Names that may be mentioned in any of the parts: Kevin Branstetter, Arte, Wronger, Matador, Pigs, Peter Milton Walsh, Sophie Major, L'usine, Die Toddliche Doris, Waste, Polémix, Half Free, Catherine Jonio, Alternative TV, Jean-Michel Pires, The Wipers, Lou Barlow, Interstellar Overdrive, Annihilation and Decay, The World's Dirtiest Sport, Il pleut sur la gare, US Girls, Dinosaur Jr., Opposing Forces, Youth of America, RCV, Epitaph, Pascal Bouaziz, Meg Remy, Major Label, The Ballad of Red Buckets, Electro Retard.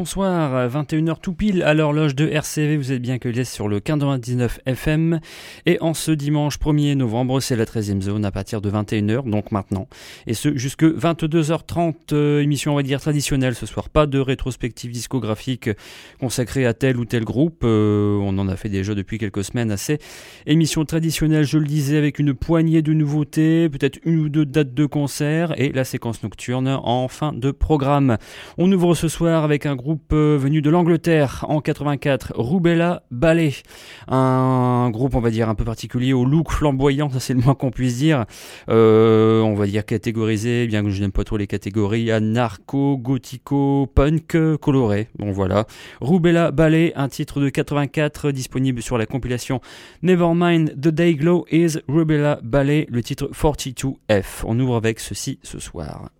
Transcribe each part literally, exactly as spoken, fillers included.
Bonsoir, vingt et une heures tout pile à l'horloge de R C V, vous êtes bien collés sur le quinze virgule dix-neuf F M et en ce dimanche premier novembre, c'est la treizième zone à partir de vingt et une heures, donc maintenant, et ce jusque vingt-deux heures trente, euh, émission on va dire traditionnelle ce soir, pas de rétrospective discographique consacrée à tel ou tel groupe, euh, on en a fait déjà depuis quelques semaines assez, émission traditionnelle je le disais avec une poignée de nouveautés, peut-être une ou deux dates de concert et la séquence nocturne en fin de programme. On ouvre ce soir avec un groupe venu de l'Angleterre en quatre-vingt-quatre, Rubella Ballet, un groupe on va dire un peu particulier au look flamboyant, ça c'est le moins qu'on puisse dire, euh, on va dire catégorisé, bien que je n'aime pas trop les catégories, anarcho, gothico, punk, coloré, bon voilà, Rubella Ballet, un titre de quatre-vingt-quatre disponible sur la compilation Nevermind the Day Glow is Rubella Ballet, le titre quarante-deux F, on ouvre avec ceci ce soir.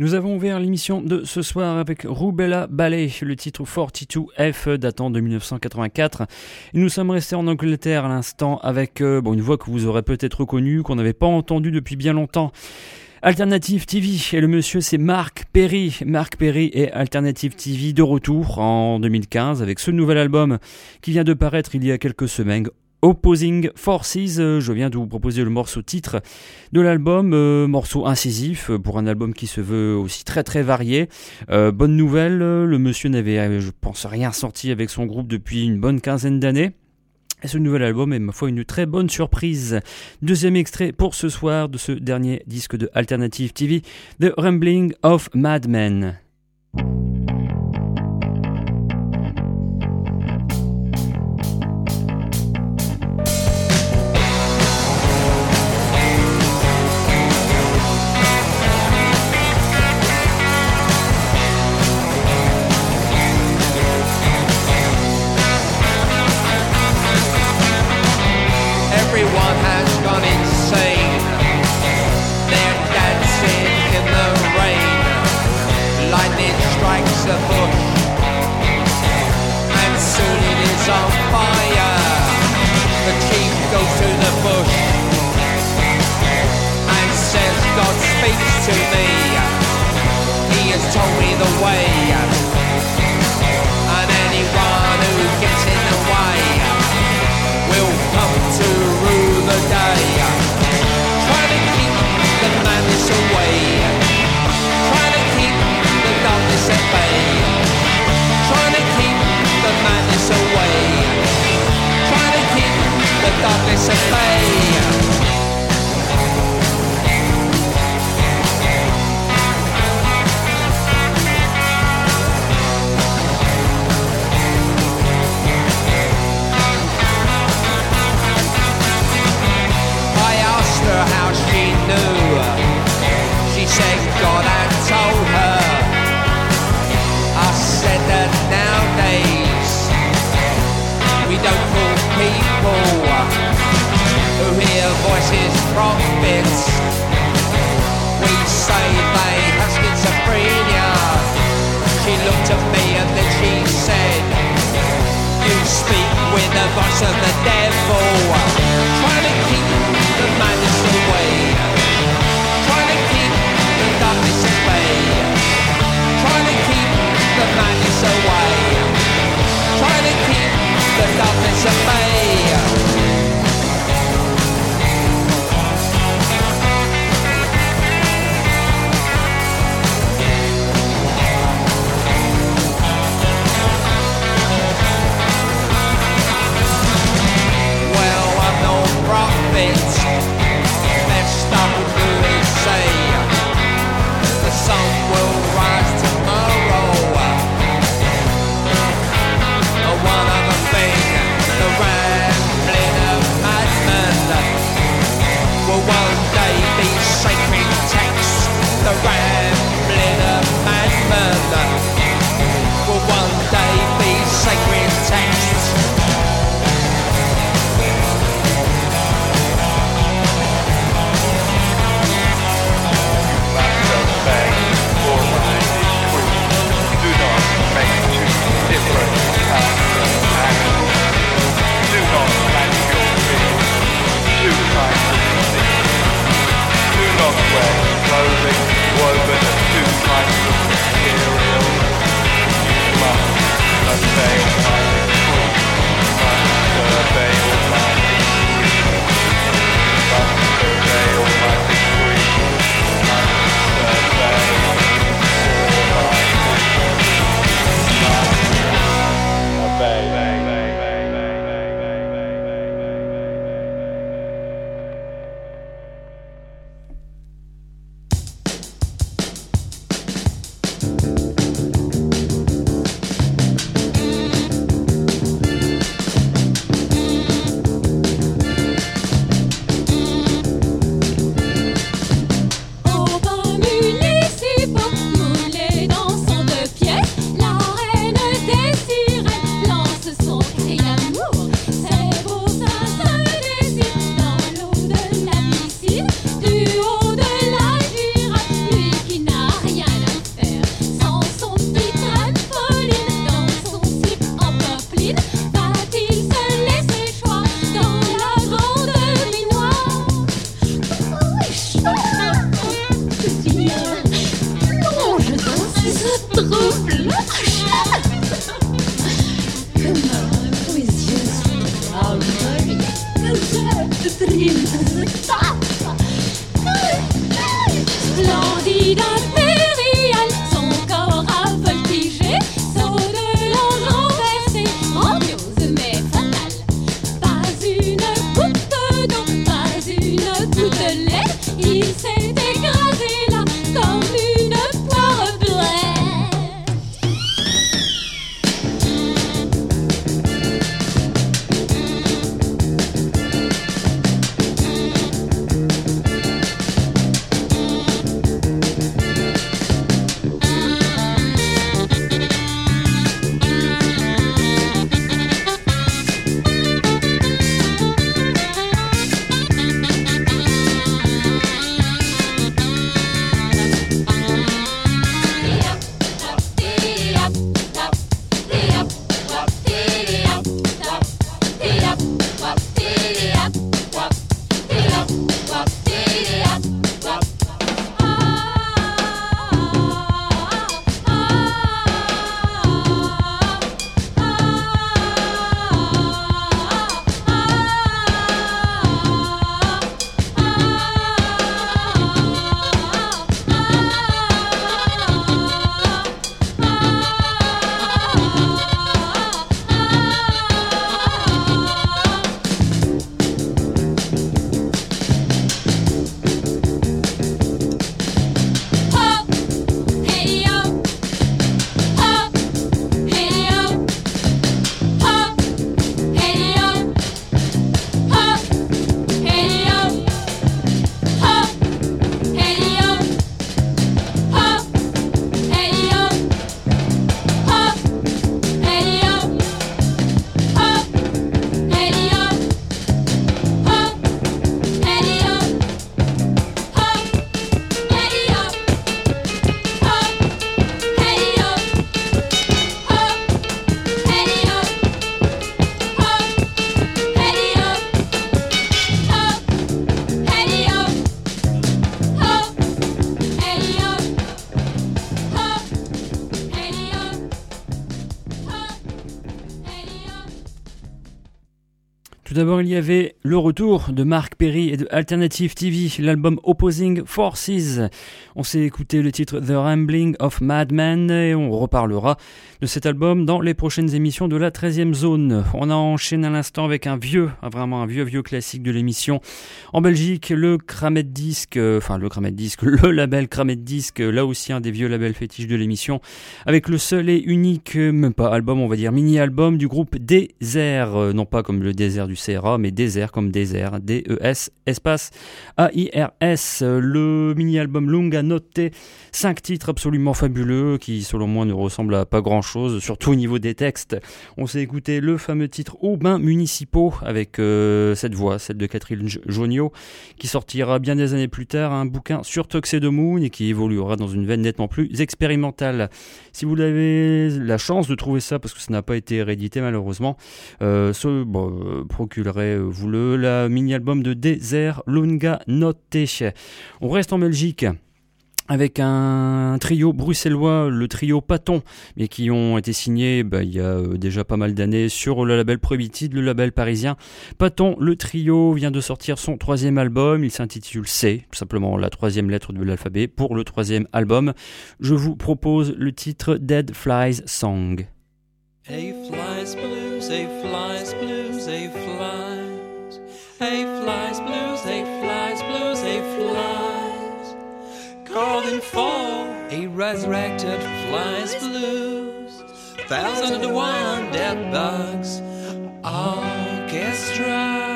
Nous avons ouvert l'émission de ce soir avec Rubella Ballet, le titre forty-two F datant de nineteen eighty-four. Et nous sommes restés en Angleterre à l'instant avec euh, bon, une voix que vous aurez peut-être reconnue, qu'on n'avait pas entendue depuis bien longtemps. Alternative T V, et le monsieur c'est Marc Perry. Marc Perry et Alternative T V de retour en twenty fifteen avec ce nouvel album qui vient de paraître il y a quelques semaines. Opposing Forces, je viens de vous proposer le morceau titre de l'album, euh, morceau incisif pour un album qui se veut aussi très très varié. Euh, bonne nouvelle, le monsieur n'avait, je pense, rien sorti avec son groupe depuis une bonne quinzaine d'années. Et ce nouvel album est, ma foi, une très bonne surprise. Deuxième extrait pour ce soir de ce dernier disque de Alternative T V, The Rambling of Madmen. Tout d'abord, il y avait le retour de Marc Perry et de Alternative T V, l'album Opposing Forces. On s'est écouté le titre The Rambling of Madman et on reparlera de cet album dans les prochaines émissions de la treizième zone. On a enchaîné à l'instant avec un vieux, vraiment un vieux, vieux classique de l'émission. En Belgique, le Crammed Discs, euh, enfin le Crammed Discs, le label Crammed Discs, là aussi un des vieux labels fétiches de l'émission, avec le seul et unique, même pas album, on va dire mini-album du groupe Des Airs, euh, non pas comme le désert du C R A, mais désert comme désert, D E S espace A I R S. Le mini-album Lunga notte, cinq titres absolument fabuleux qui selon moi ne ressemblent à pas grand chose, surtout au niveau des textes. On s'est écouté le fameux titre Aux bains municipaux avec euh, cette voix, celle de Catherine Jonio, qui sortira bien des années plus tard un bouquin sur Tuxedo Moon et qui évoluera dans une veine nettement plus expérimentale. Si vous avez la chance de trouver ça, parce que ça n'a pas été réédité malheureusement, euh, ce, bon, procurerait-vous le la mini-album de Des Airs, Lunga notte. On reste en Belgique avec un trio bruxellois, le trio Patton, mais qui ont été signés bah, il y a déjà pas mal d'années sur le label Prohibited, le label parisien. Patton, le trio, vient de sortir son troisième album, il s'intitule C, tout simplement la troisième lettre de l'alphabet, pour le troisième album. Je vous propose le titre Dead Flies Song. Hey flies blues, hey flies blues, hey flies, hey flies blues, hey flies blues, hey flies. Calling for a resurrected flies blues, thousand and one dead bugs orchestra.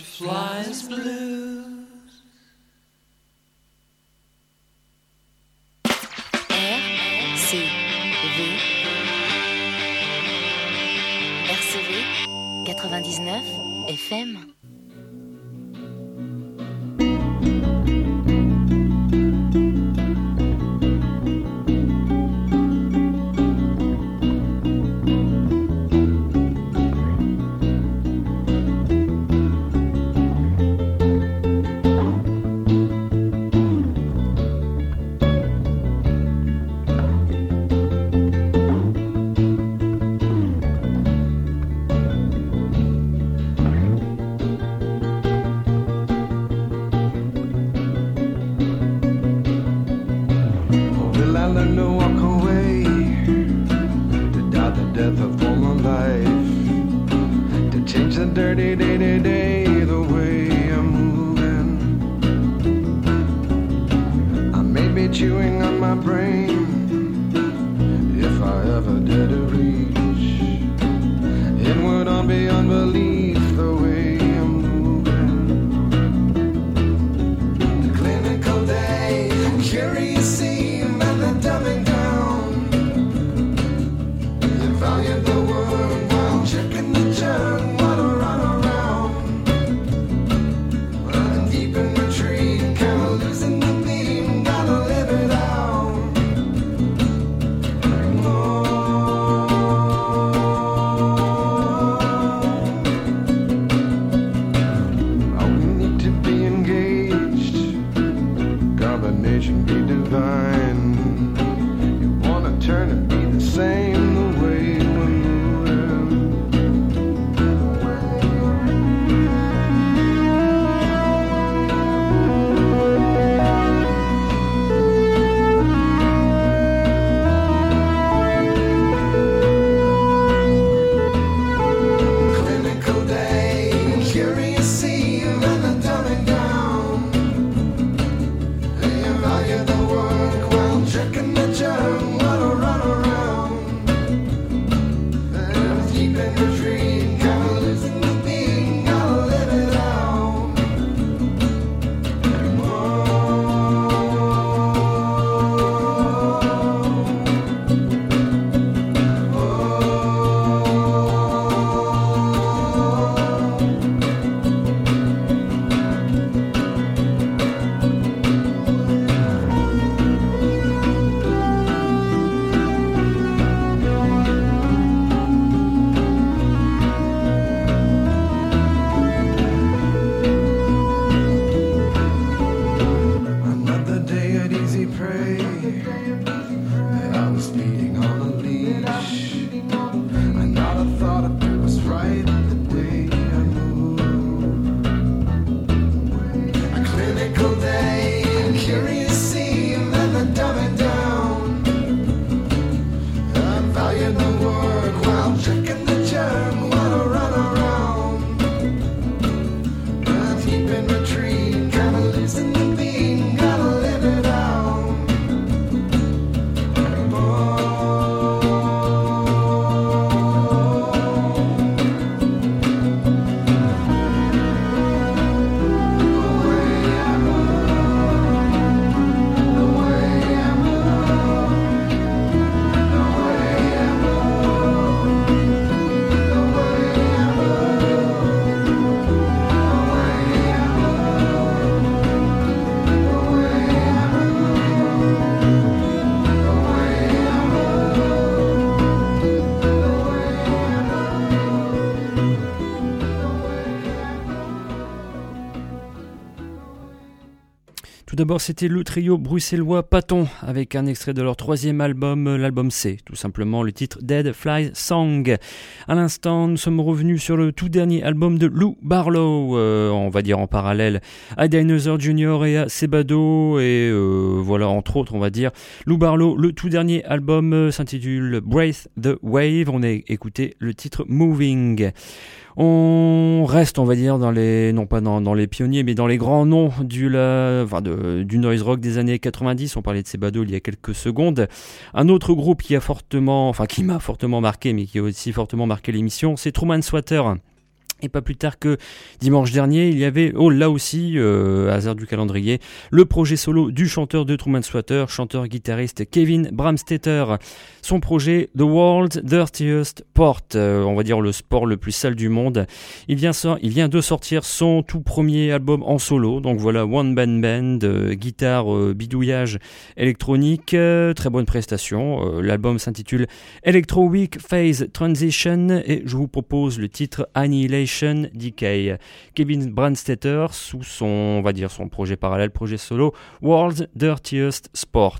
Butterflies Blue. R C V R C V ninety-nine F M. D'abord, c'était le trio bruxellois Patton avec un extrait de leur troisième album, l'album C, tout simplement, le titre Dead Fly Song. À l'instant, nous sommes revenus sur le tout dernier album de Lou Barlow, euh, on va dire en parallèle à Dinosaur Junior et à Sebado, et euh, voilà, entre autres, on va dire, Lou Barlow, le tout dernier album euh, s'intitule Breath the Wave, on a écouté le titre Moving. On reste, on va dire, dans les, non pas dans, dans les pionniers, mais dans les grands noms du, la, enfin de, du noise rock des années quatre-vingt-dix. On parlait de Sebado il y a quelques secondes. Un autre groupe qui a fortement, enfin qui m'a fortement marqué, mais qui a aussi fortement marqué l'émission, c'est Truman's Water. Et pas plus tard que dimanche dernier, il y avait, oh là aussi, euh, hasard du calendrier, le projet solo du chanteur de Truman's Water, chanteur-guitariste Kevin Branstetter. Son projet The World's Dirtiest Sport, euh, on va dire le sport le plus sale du monde. Il vient, so- il vient de sortir son tout premier album en solo, donc voilà, One Band Band, euh, guitare, euh, bidouillage électronique, euh, très bonne prestation. Euh, l'album s'intitule Electroweak Phase Transition et je vous propose le titre Annihilation Decay. Kevin Branstetter sous son, on va dire son projet parallèle, projet solo, World's Dirtiest Sport.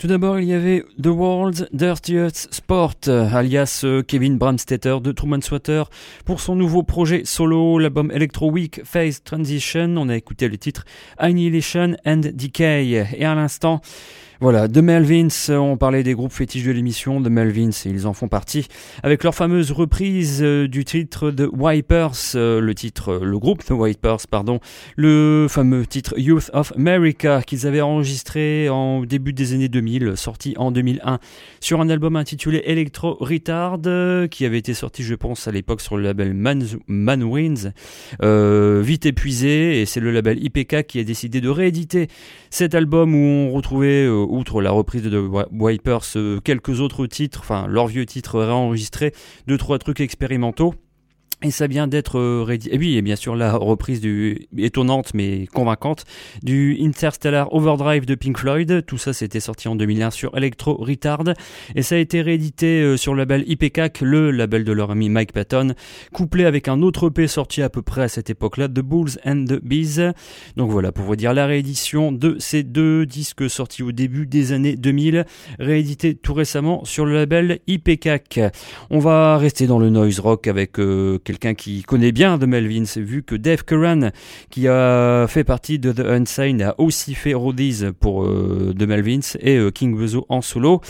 Tout d'abord, il y avait The World's Dirtiest Sport, alias Kevin Branstetter de Truman's Water, pour son nouveau projet solo, l'album Electroweak Phase Transition. On a écouté le titre Annihilation and Decay. Et à l'instant, voilà, The Melvins, on parlait des groupes fétiches de l'émission, The Melvins, et ils en font partie, avec leur fameuse reprise du titre The Wipers, le titre, le groupe The Wipers, pardon, le fameux titre Youth of America, qu'ils avaient enregistré en début des années deux mille, sorti en deux mille un, sur un album intitulé Electro Retard, qui avait été sorti, je pense, à l'époque sur le label Man's, Manwins, euh, vite épuisé, et c'est le label Ipecac qui a décidé de rééditer cet album où on retrouvait, euh, outre la reprise de The Wipers, quelques autres titres, enfin leurs vieux titres réenregistrés, deux trois trucs expérimentaux. Et ça vient d'être rédi... Et oui, et bien sûr la reprise du étonnante mais convaincante du Interstellar Overdrive de Pink Floyd. Tout ça, c'était sorti en deux mille un sur Electro Retard, et ça a été réédité sur le label Ipecac, le label de leur ami Mike Patton, couplé avec un autre E P sorti à peu près à cette époque-là, The Bulls and the Bees. Donc voilà, pour vous dire la réédition de ces deux disques sortis au début des années deux mille, réédités tout récemment sur le label Ipecac. On va rester dans le noise rock avec euh, quelqu'un qui connaît bien The Melvins, vu que Dave Curran, qui a fait partie de The Unsane, a aussi fait Roadies pour euh, The Melvins et euh, King Bezo en solo.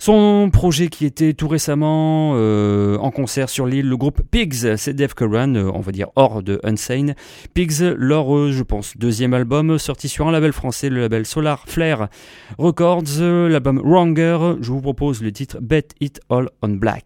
Son projet qui était tout récemment euh, en concert sur l'île, le groupe Pigs, c'est Dave Curran, euh, on va dire hors de Unsane. Pigs, leur, euh, je pense, deuxième album, sorti sur un label français, le label Solar Flare Records, euh, l'album Wronger. Je vous propose le titre Bet It All on Black.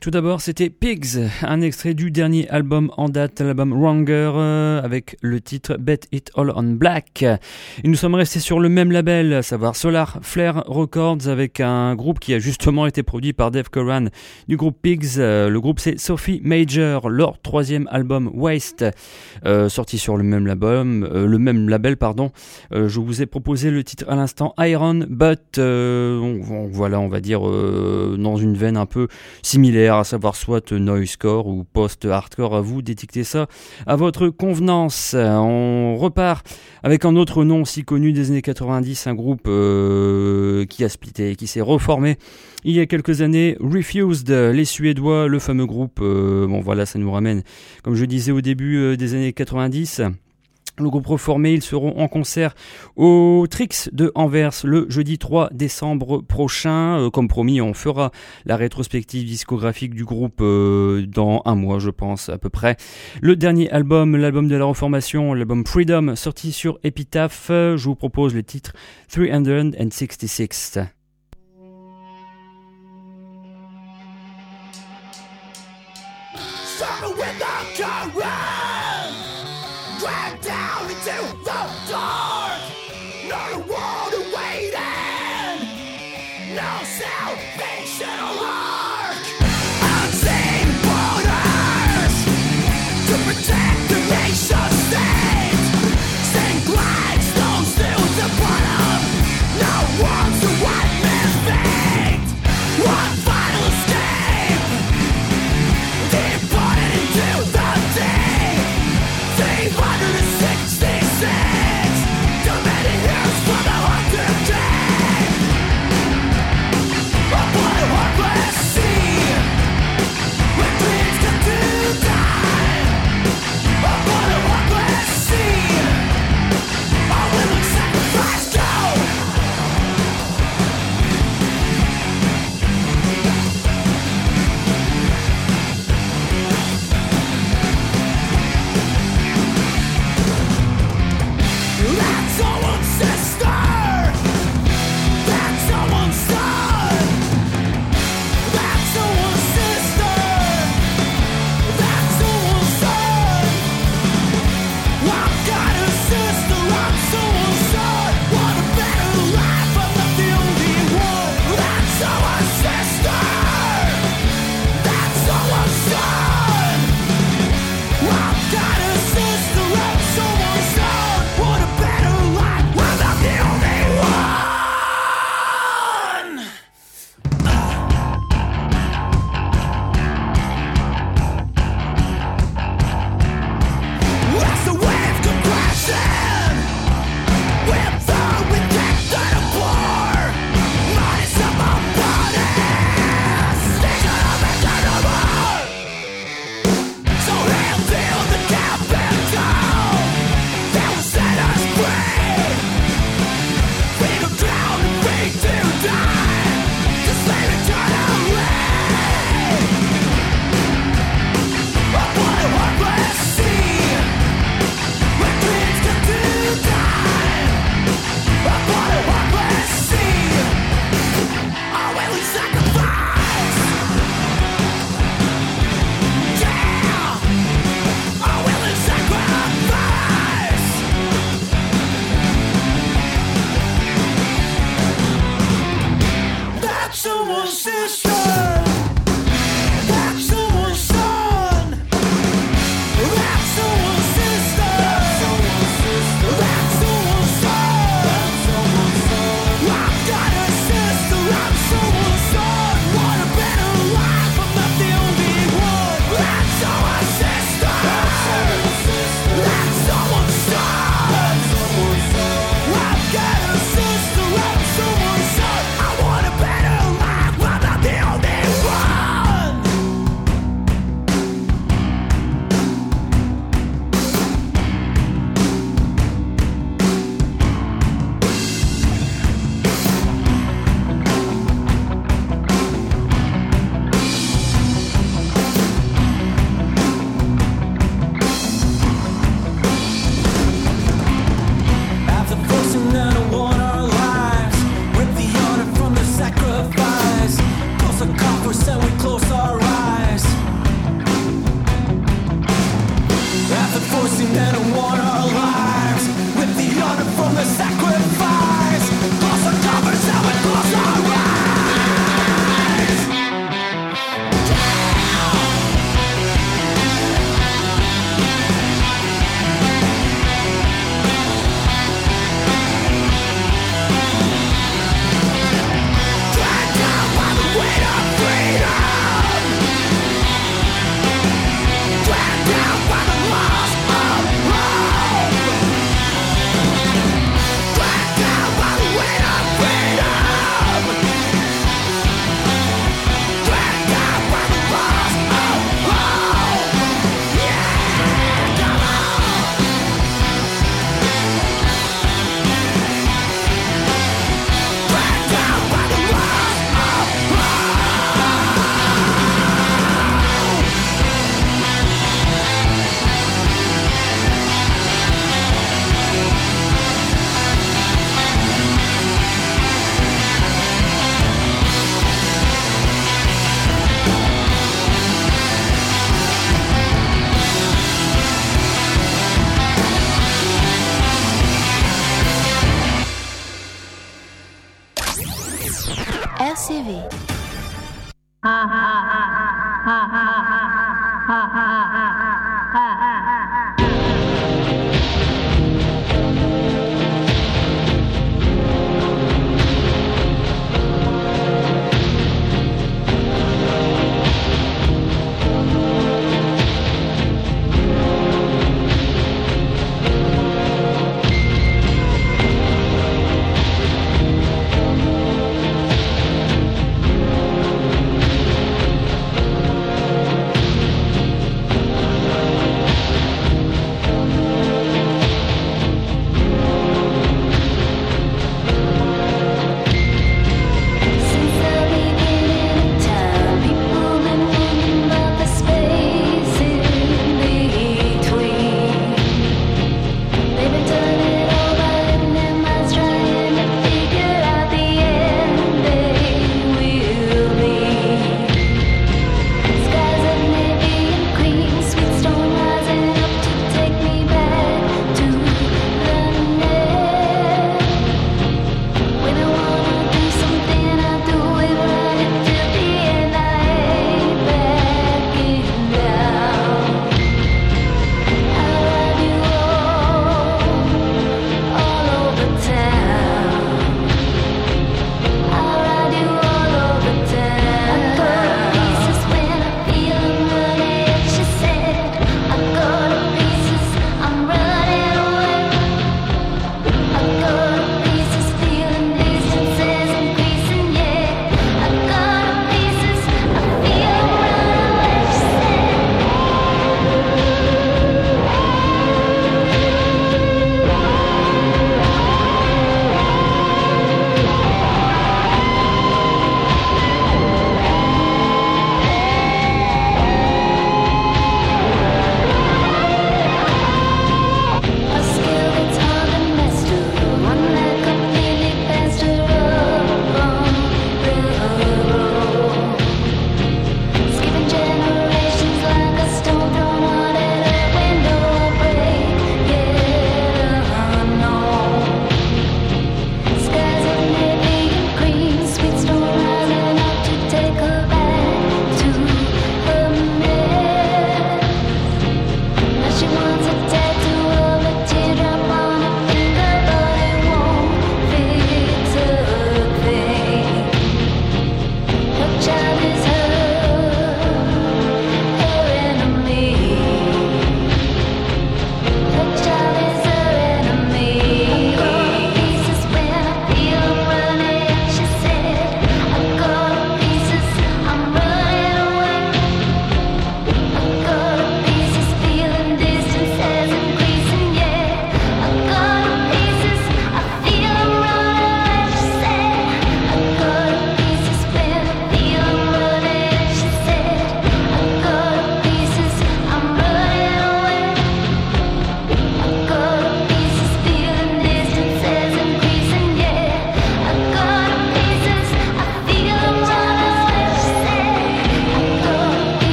Tout d'abord, c'était Pigs, un extrait du dernier album en date, l'album Wronger, euh, avec le titre Bet It All on Black. Et nous sommes restés sur le même label, à savoir Solar Flare Records, avec un groupe qui a justement été produit par Dave Curran du groupe Pigs. Euh, le groupe, c'est Sophie Major, leur troisième album Waste, euh, sorti sur le même album, euh, le même label, pardon. Euh, je vous ai proposé le titre à l'instant Iron Butt, euh, on, on, voilà, on va dire euh, dans une veine un peu similaire, à savoir soit noisecore ou post-hardcore, à vous d'étiqueter ça à votre convenance. On repart avec un autre nom si connu des années quatre-vingt-dix, un groupe euh, qui a splitté, qui s'est reformé il y a quelques années, Refused, les Suédois, le fameux groupe, euh, bon voilà, ça nous ramène, comme je disais au début euh, des années quatre-vingt-dix. Le groupe reformé, ils seront en concert au Trix de Anvers le jeudi trois décembre prochain. Euh, comme promis, on fera la rétrospective discographique du groupe euh, dans un mois, je pense, à peu près. Le dernier album, l'album de la reformation, l'album Freedom, sorti sur Epitaph. Euh, je vous propose le titre trois cent soixante-six. Bless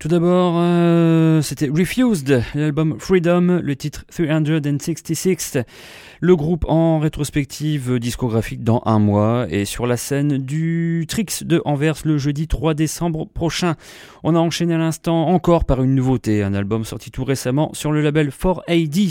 Tout d'abord, euh, c'était Refused, l'album Freedom, le titre three sixty-six. Le groupe en rétrospective discographique dans un mois et sur la scène du Trix de Anvers le jeudi trois décembre prochain. On a enchaîné à l'instant encore par une nouveauté, un album sorti tout récemment sur le label four A D.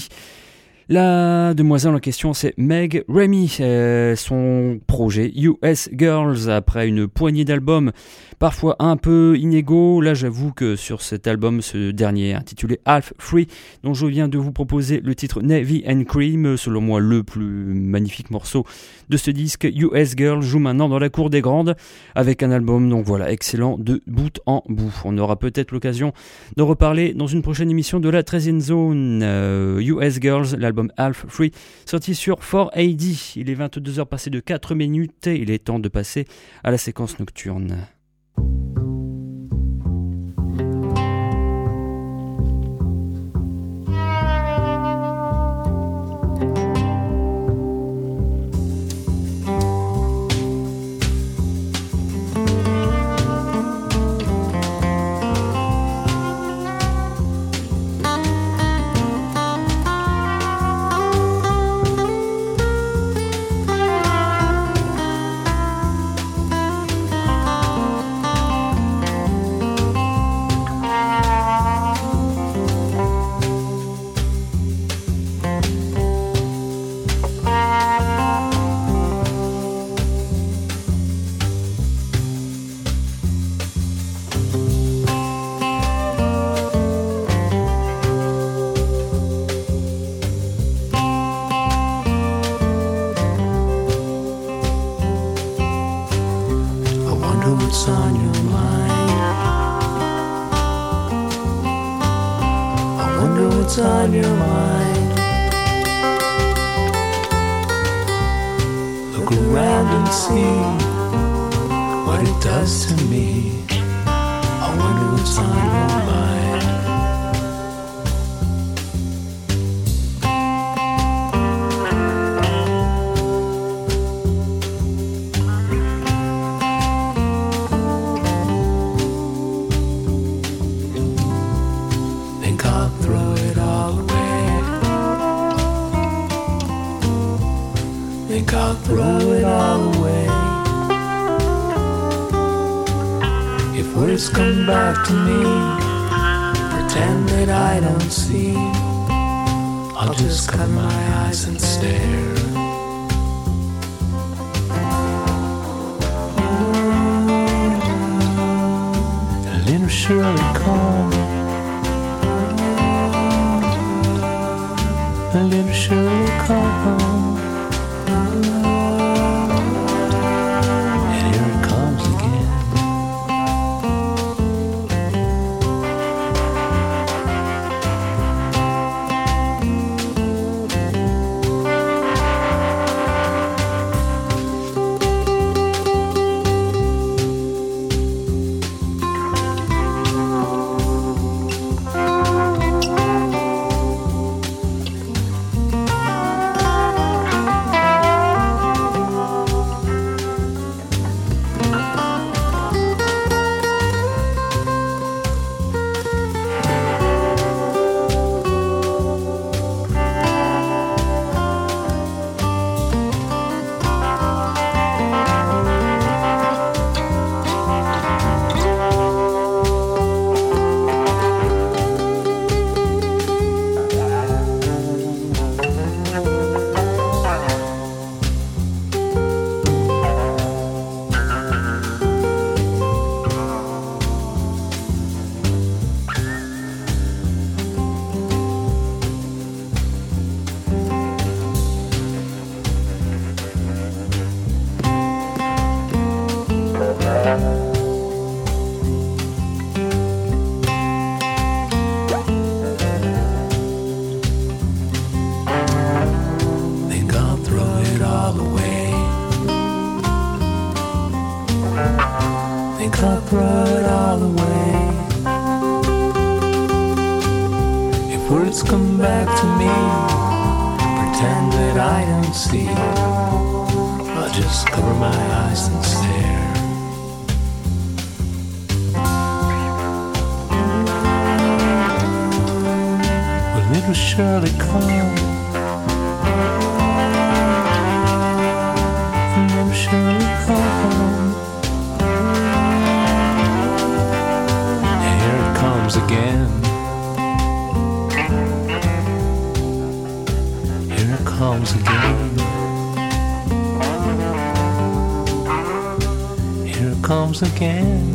La demoiselle en question, c'est Meg Remy, euh, son projet U S Girls, après une poignée d'albums parfois un peu inégaux. Là, j'avoue que sur cet album, ce dernier, intitulé Half Free, dont je viens de vous proposer le titre Navy and Cream, selon moi le plus magnifique morceau de ce disque, U S Girls joue maintenant dans la cour des grandes, avec un album, donc voilà, excellent de bout en bout. On aura peut-être l'occasion de reparler dans une prochaine émission de la treizième zone. euh, U S Girls, l'album Half Free, sorti sur four A D. Il est vingt-deux heures passées de quatre minutes et il est temps de passer à la séquence nocturne. Cover my eyes and stare. surely come. And I'm surely come. Here it comes again. Here it comes again. Here it comes again.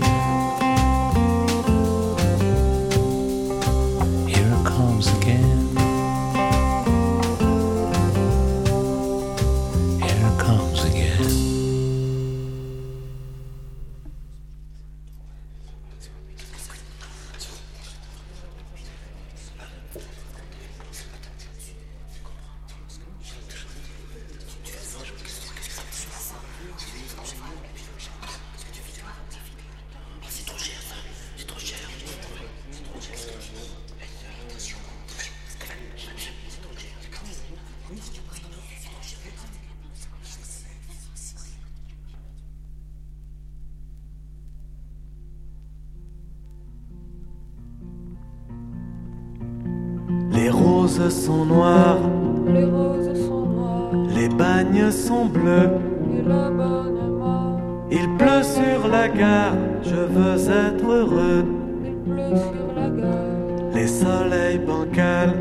Sont noirs. Les roses sont noires, les bagnes sont bleus, et la bonne est morte. Il pleut sur la gare, je veux être heureux. Il pleut sur la gare, les soleils bancals,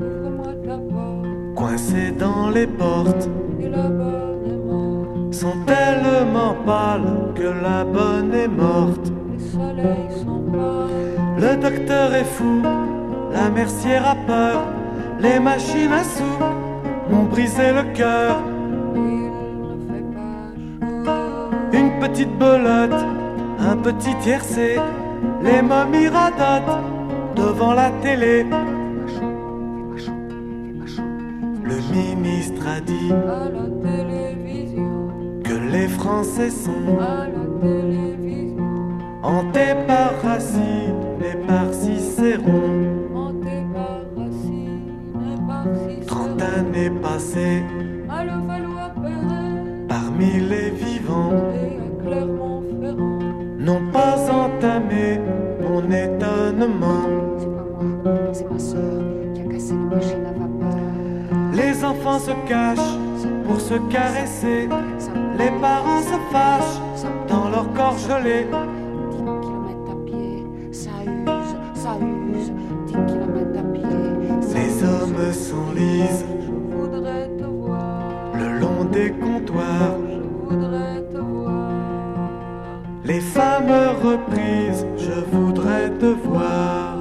ouvre-moi ta porte, coincés dans les portes, et la bonne est morte. Sont tellement pâles que la bonne est morte. Les soleils sont pâles, le docteur est fou, la mercière a peur. Les machines à sous m'ont brisé le cœur. Une petite belote, un petit tiercé. Les momies radotent devant la télé. Le ministre a dit à la télévision que les Français sont à la télévision hantés par Racine et par Cicéron. L'année passée, à Le Valois-Perret, parmi les vivants, et à Clermont-Ferrand, n'ont pas entamé mon étonnement. C'est pas moi, c'est ma sœur qui a cassé la machine à vapeur. Les enfants se cachent pour se caresser, les parents se fâchent dans leur corps gelé. dix kilomètres à pied, ça use, ça use, dix kilomètres à pied. Les hommes s'enlisent. Des comptoirs, je voudrais te voir. Les femmes reprises, je voudrais te voir.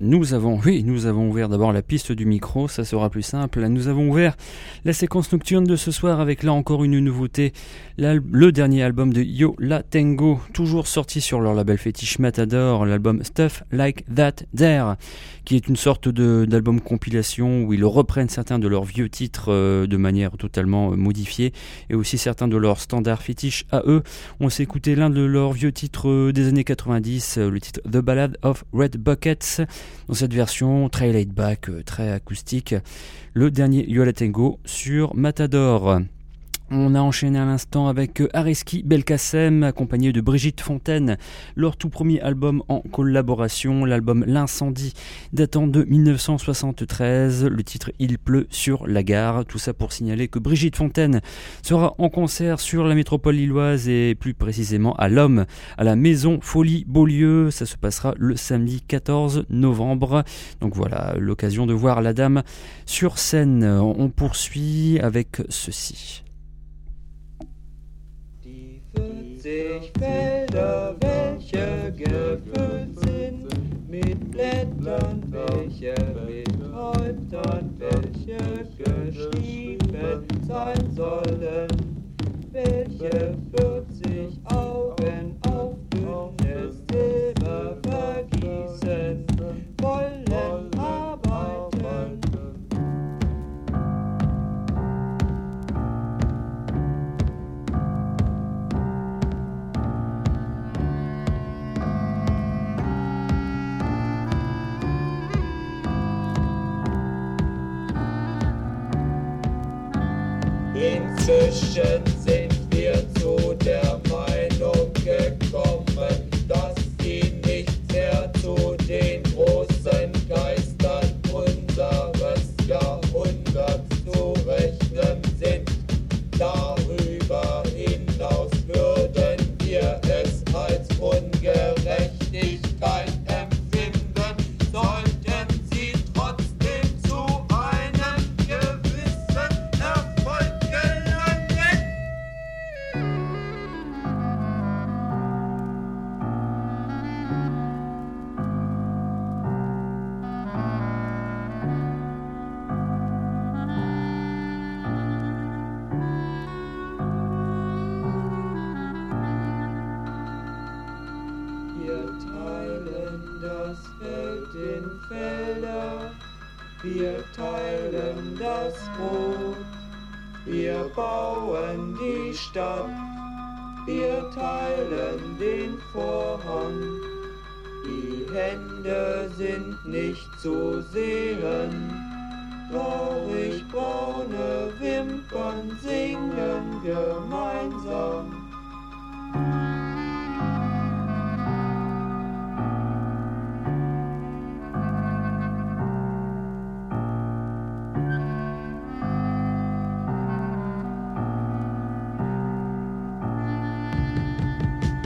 Nous avons, nous avons, oui, nous avons ouvert d'abord la piste du micro, ça sera plus simple. Nous avons ouvert la séquence nocturne de ce soir avec là encore une nouveauté, le dernier album de Yo La Tengo, toujours sorti sur leur label fétiche Matador, l'album Stuff Like That There, qui est une sorte de, d'album compilation où ils reprennent certains de leurs vieux titres euh, de manière totalement euh, modifiée, et aussi certains de leurs standards fétiches à eux. On s'est écouté l'un de leurs vieux titres euh, des années quatre-vingt-dix, euh, le titre The Ballad of Red Buckets, dans cette version très laid back, euh, très acoustique, le dernier Yo La Tengo sur Matador. On a enchaîné à l'instant avec Areski Belkacem, accompagné de Brigitte Fontaine, leur tout premier album en collaboration, l'album L'Incendie, datant de dix-neuf cent soixante-treize, le titre Il pleut sur la gare, tout ça pour signaler que Brigitte Fontaine sera en concert sur la métropole lilloise et plus précisément à l'Homme, à la Maison Folie Beaulieu, ça se passera le samedi quatorze novembre, donc voilà, l'occasion de voir la dame sur scène. On poursuit avec ceci. Sich Felder, welche gefüllt sind mit Blättern, welche betäubt und welche geschrieben sein sollen, welche vierzig Augen auf dünnes Silber vergießen wollen arbeiten. Inzwischen sind wir zu der Meinung gekommen, dass sie nicht sehr Felder, wir teilen das Brot, wir bauen die Stadt, wir teilen den Vorhang, die Hände sind nicht zu sehen, traurig braune Wimpern singen gemeinsam.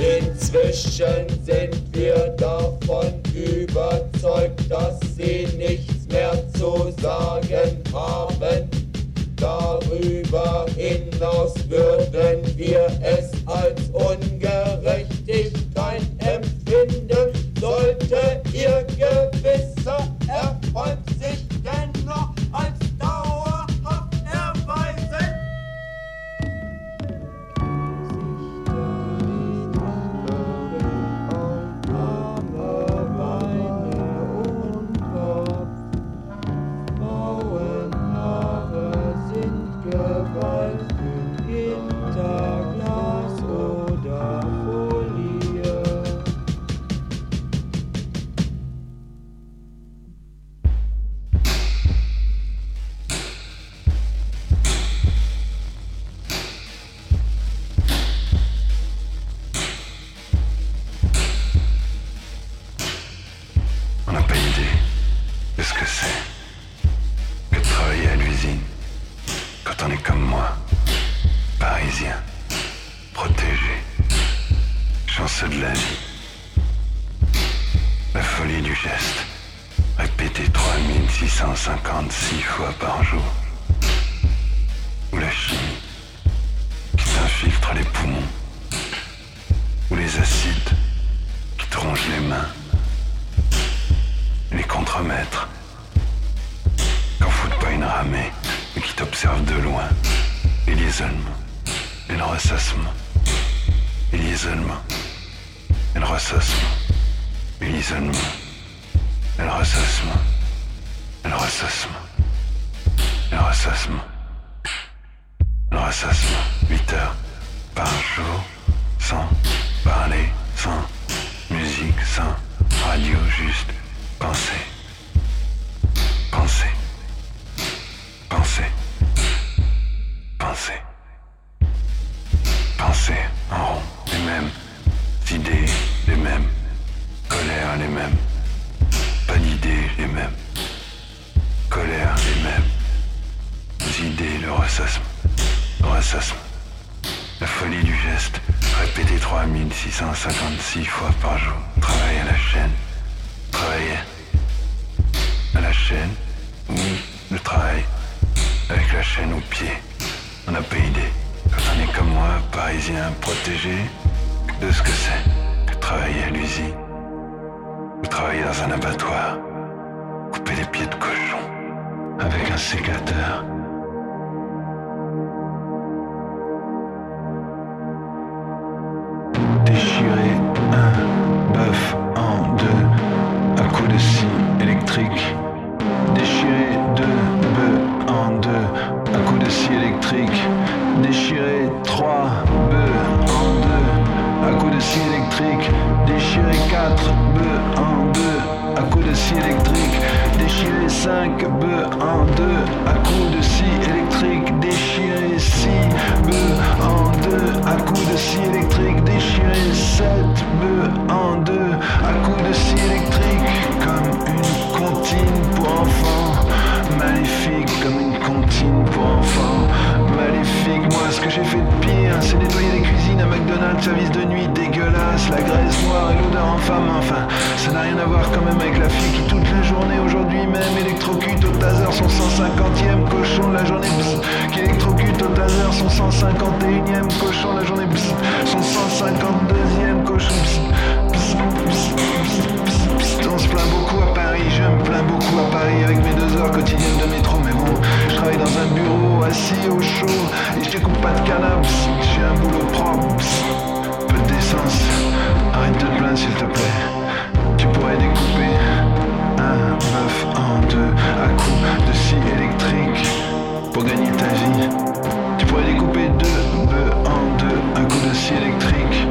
Inzwischen sind wir davon überzeugt, dass sie nichts mehr zu sagen haben. Darüber hinaus würden wir es als Ungerechtigkeit empfinden, sollte ihr gewisser Erfolg sich dennoch als dauerhaft erweisen. S'il te plaît, tu pourrais découper un... coups de scie électrique pour gagner ta vie. Tu pourrais découper deux bœufs en deux, un coup de scie électrique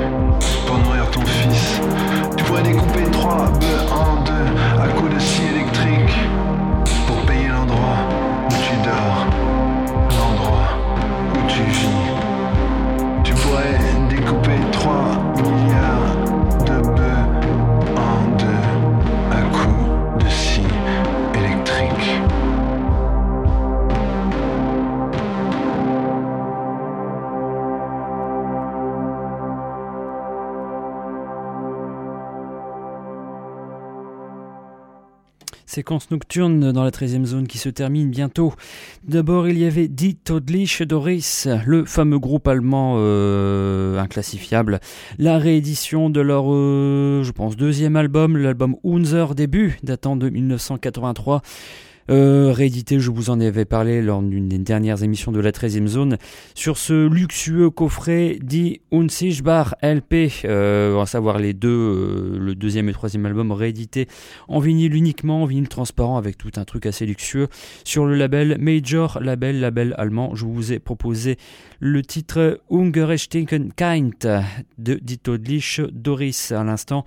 pour nourrir ton fils. Tu pourrais découper trois bœufs en deux, un coup de scie électrique pour payer l'endroit où tu dors, l'endroit où tu vis. Tu pourrais découper trois milliards de bœufs en deux, un coup de scie électrique. Séquence nocturne dans la treizième zone qui se termine bientôt. D'abord, il y avait Die Toddliche Doris, le fameux groupe allemand euh, inclassifiable. La réédition de leur, euh, je pense, deuxième album, l'album Unser Début, datant de dix-neuf cent quatre-vingt-trois. Euh, réédité, je vous en avais parlé lors d'une des dernières émissions de la treizième zone, sur ce luxueux coffret Die Unsichtbar L P, euh, à savoir les deux, euh, le deuxième et troisième album réédité en vinyle uniquement, en vinyle transparent avec tout un truc assez luxueux, sur le label Major, label, label allemand. Je vous ai proposé le titre Ungerechtigkeit de Die Toddliche Doris. À l'instant,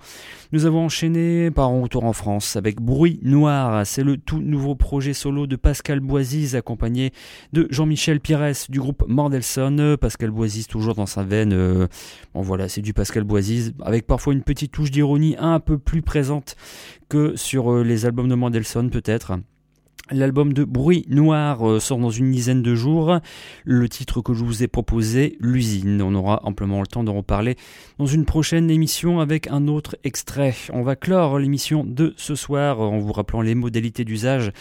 nous avons enchaîné par un retour en France avec Bruit Noir, c'est le tout nouveau projet projet solo de Pascal Bouaziz accompagné de Jean-Michel Pires du groupe Mordelson. Pascal Bouaziz toujours dans sa veine, euh, bon voilà, c'est du Pascal Bouaziz avec parfois une petite touche d'ironie un peu plus présente que sur euh, les albums de Mordelson peut-être. L'album de Bruit Noir sort dans une dizaine de jours. Le titre que je vous ai proposé, L'usine. On aura amplement le temps d'en reparler dans une prochaine émission avec un autre extrait. On va clore l'émission de ce soir en vous rappelant les modalités d'usage,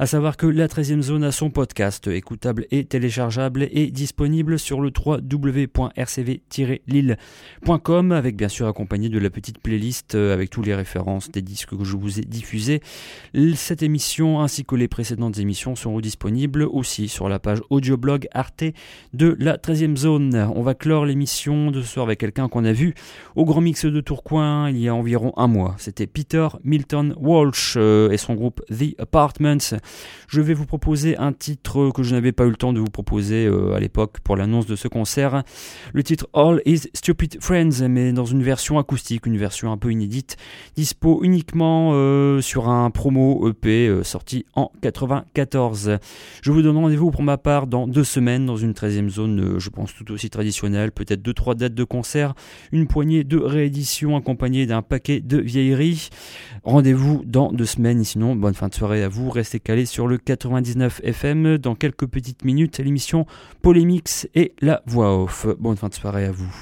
à savoir que la treizième zone a son podcast écoutable et téléchargeable et disponible sur le w w w point r c v tiret lille point com avec bien sûr accompagné de la petite playlist avec tous les références des disques que je vous ai diffusés. Cette émission ainsi que les précédentes émissions seront disponibles aussi sur la page audioblog Arte de la treizième zone. On va clore l'émission de ce soir avec quelqu'un qu'on a vu au Grand Mix de Tourcoing il y a environ un mois. C'était Peter Milton Walsh et son groupe The Apartments. Je vais vous proposer un titre que je n'avais pas eu le temps de vous proposer à l'époque pour l'annonce de ce concert. Le titre All Is Stupid Friends, mais dans une version acoustique, une version un peu inédite, dispo uniquement euh, sur un promo E P euh, sorti en quatre-vingt-quatorze. Je vous donne rendez-vous pour ma part dans deux semaines dans une treizième zone, je pense tout aussi traditionnelle, peut-être deux trois dates de concert, une poignée de rééditions accompagnées d'un paquet de vieilleries. Rendez-vous dans deux semaines, sinon bonne fin de soirée à vous, restez calés sur le quatre-vingt-dix-neuf F M. Dans quelques petites minutes, l'émission Polémix et la voix off. Bonne fin de soirée à vous.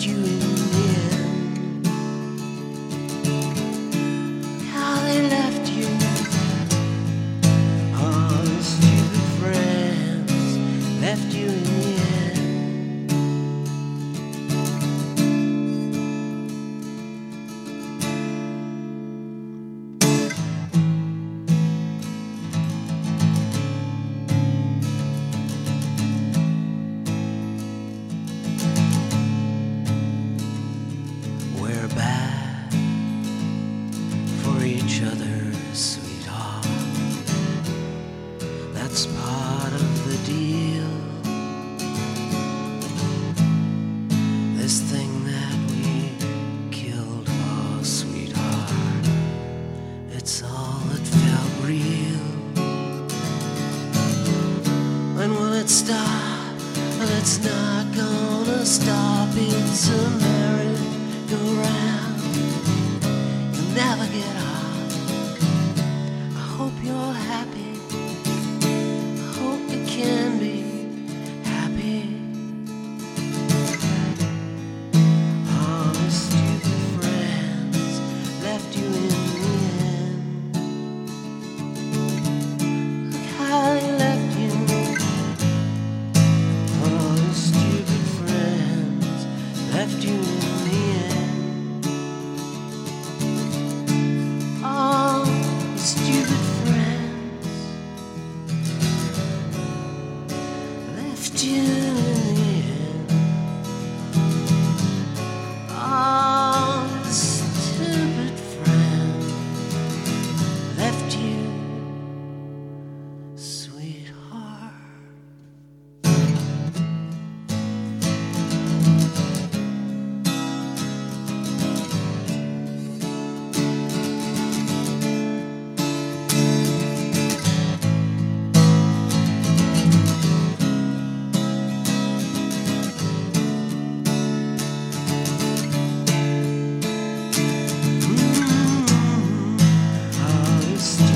You in the end, Let's stop, let's not gonna stop. It's a merry-go-round, you'll never get off. I hope you're happy, I hope you can be happy. All the stupid friends left you in the end. Look how they left you. All the stupid friends left you in the end. All the stupid friends left you in the end. All the stupid friends left you, sweetheart. All the stupid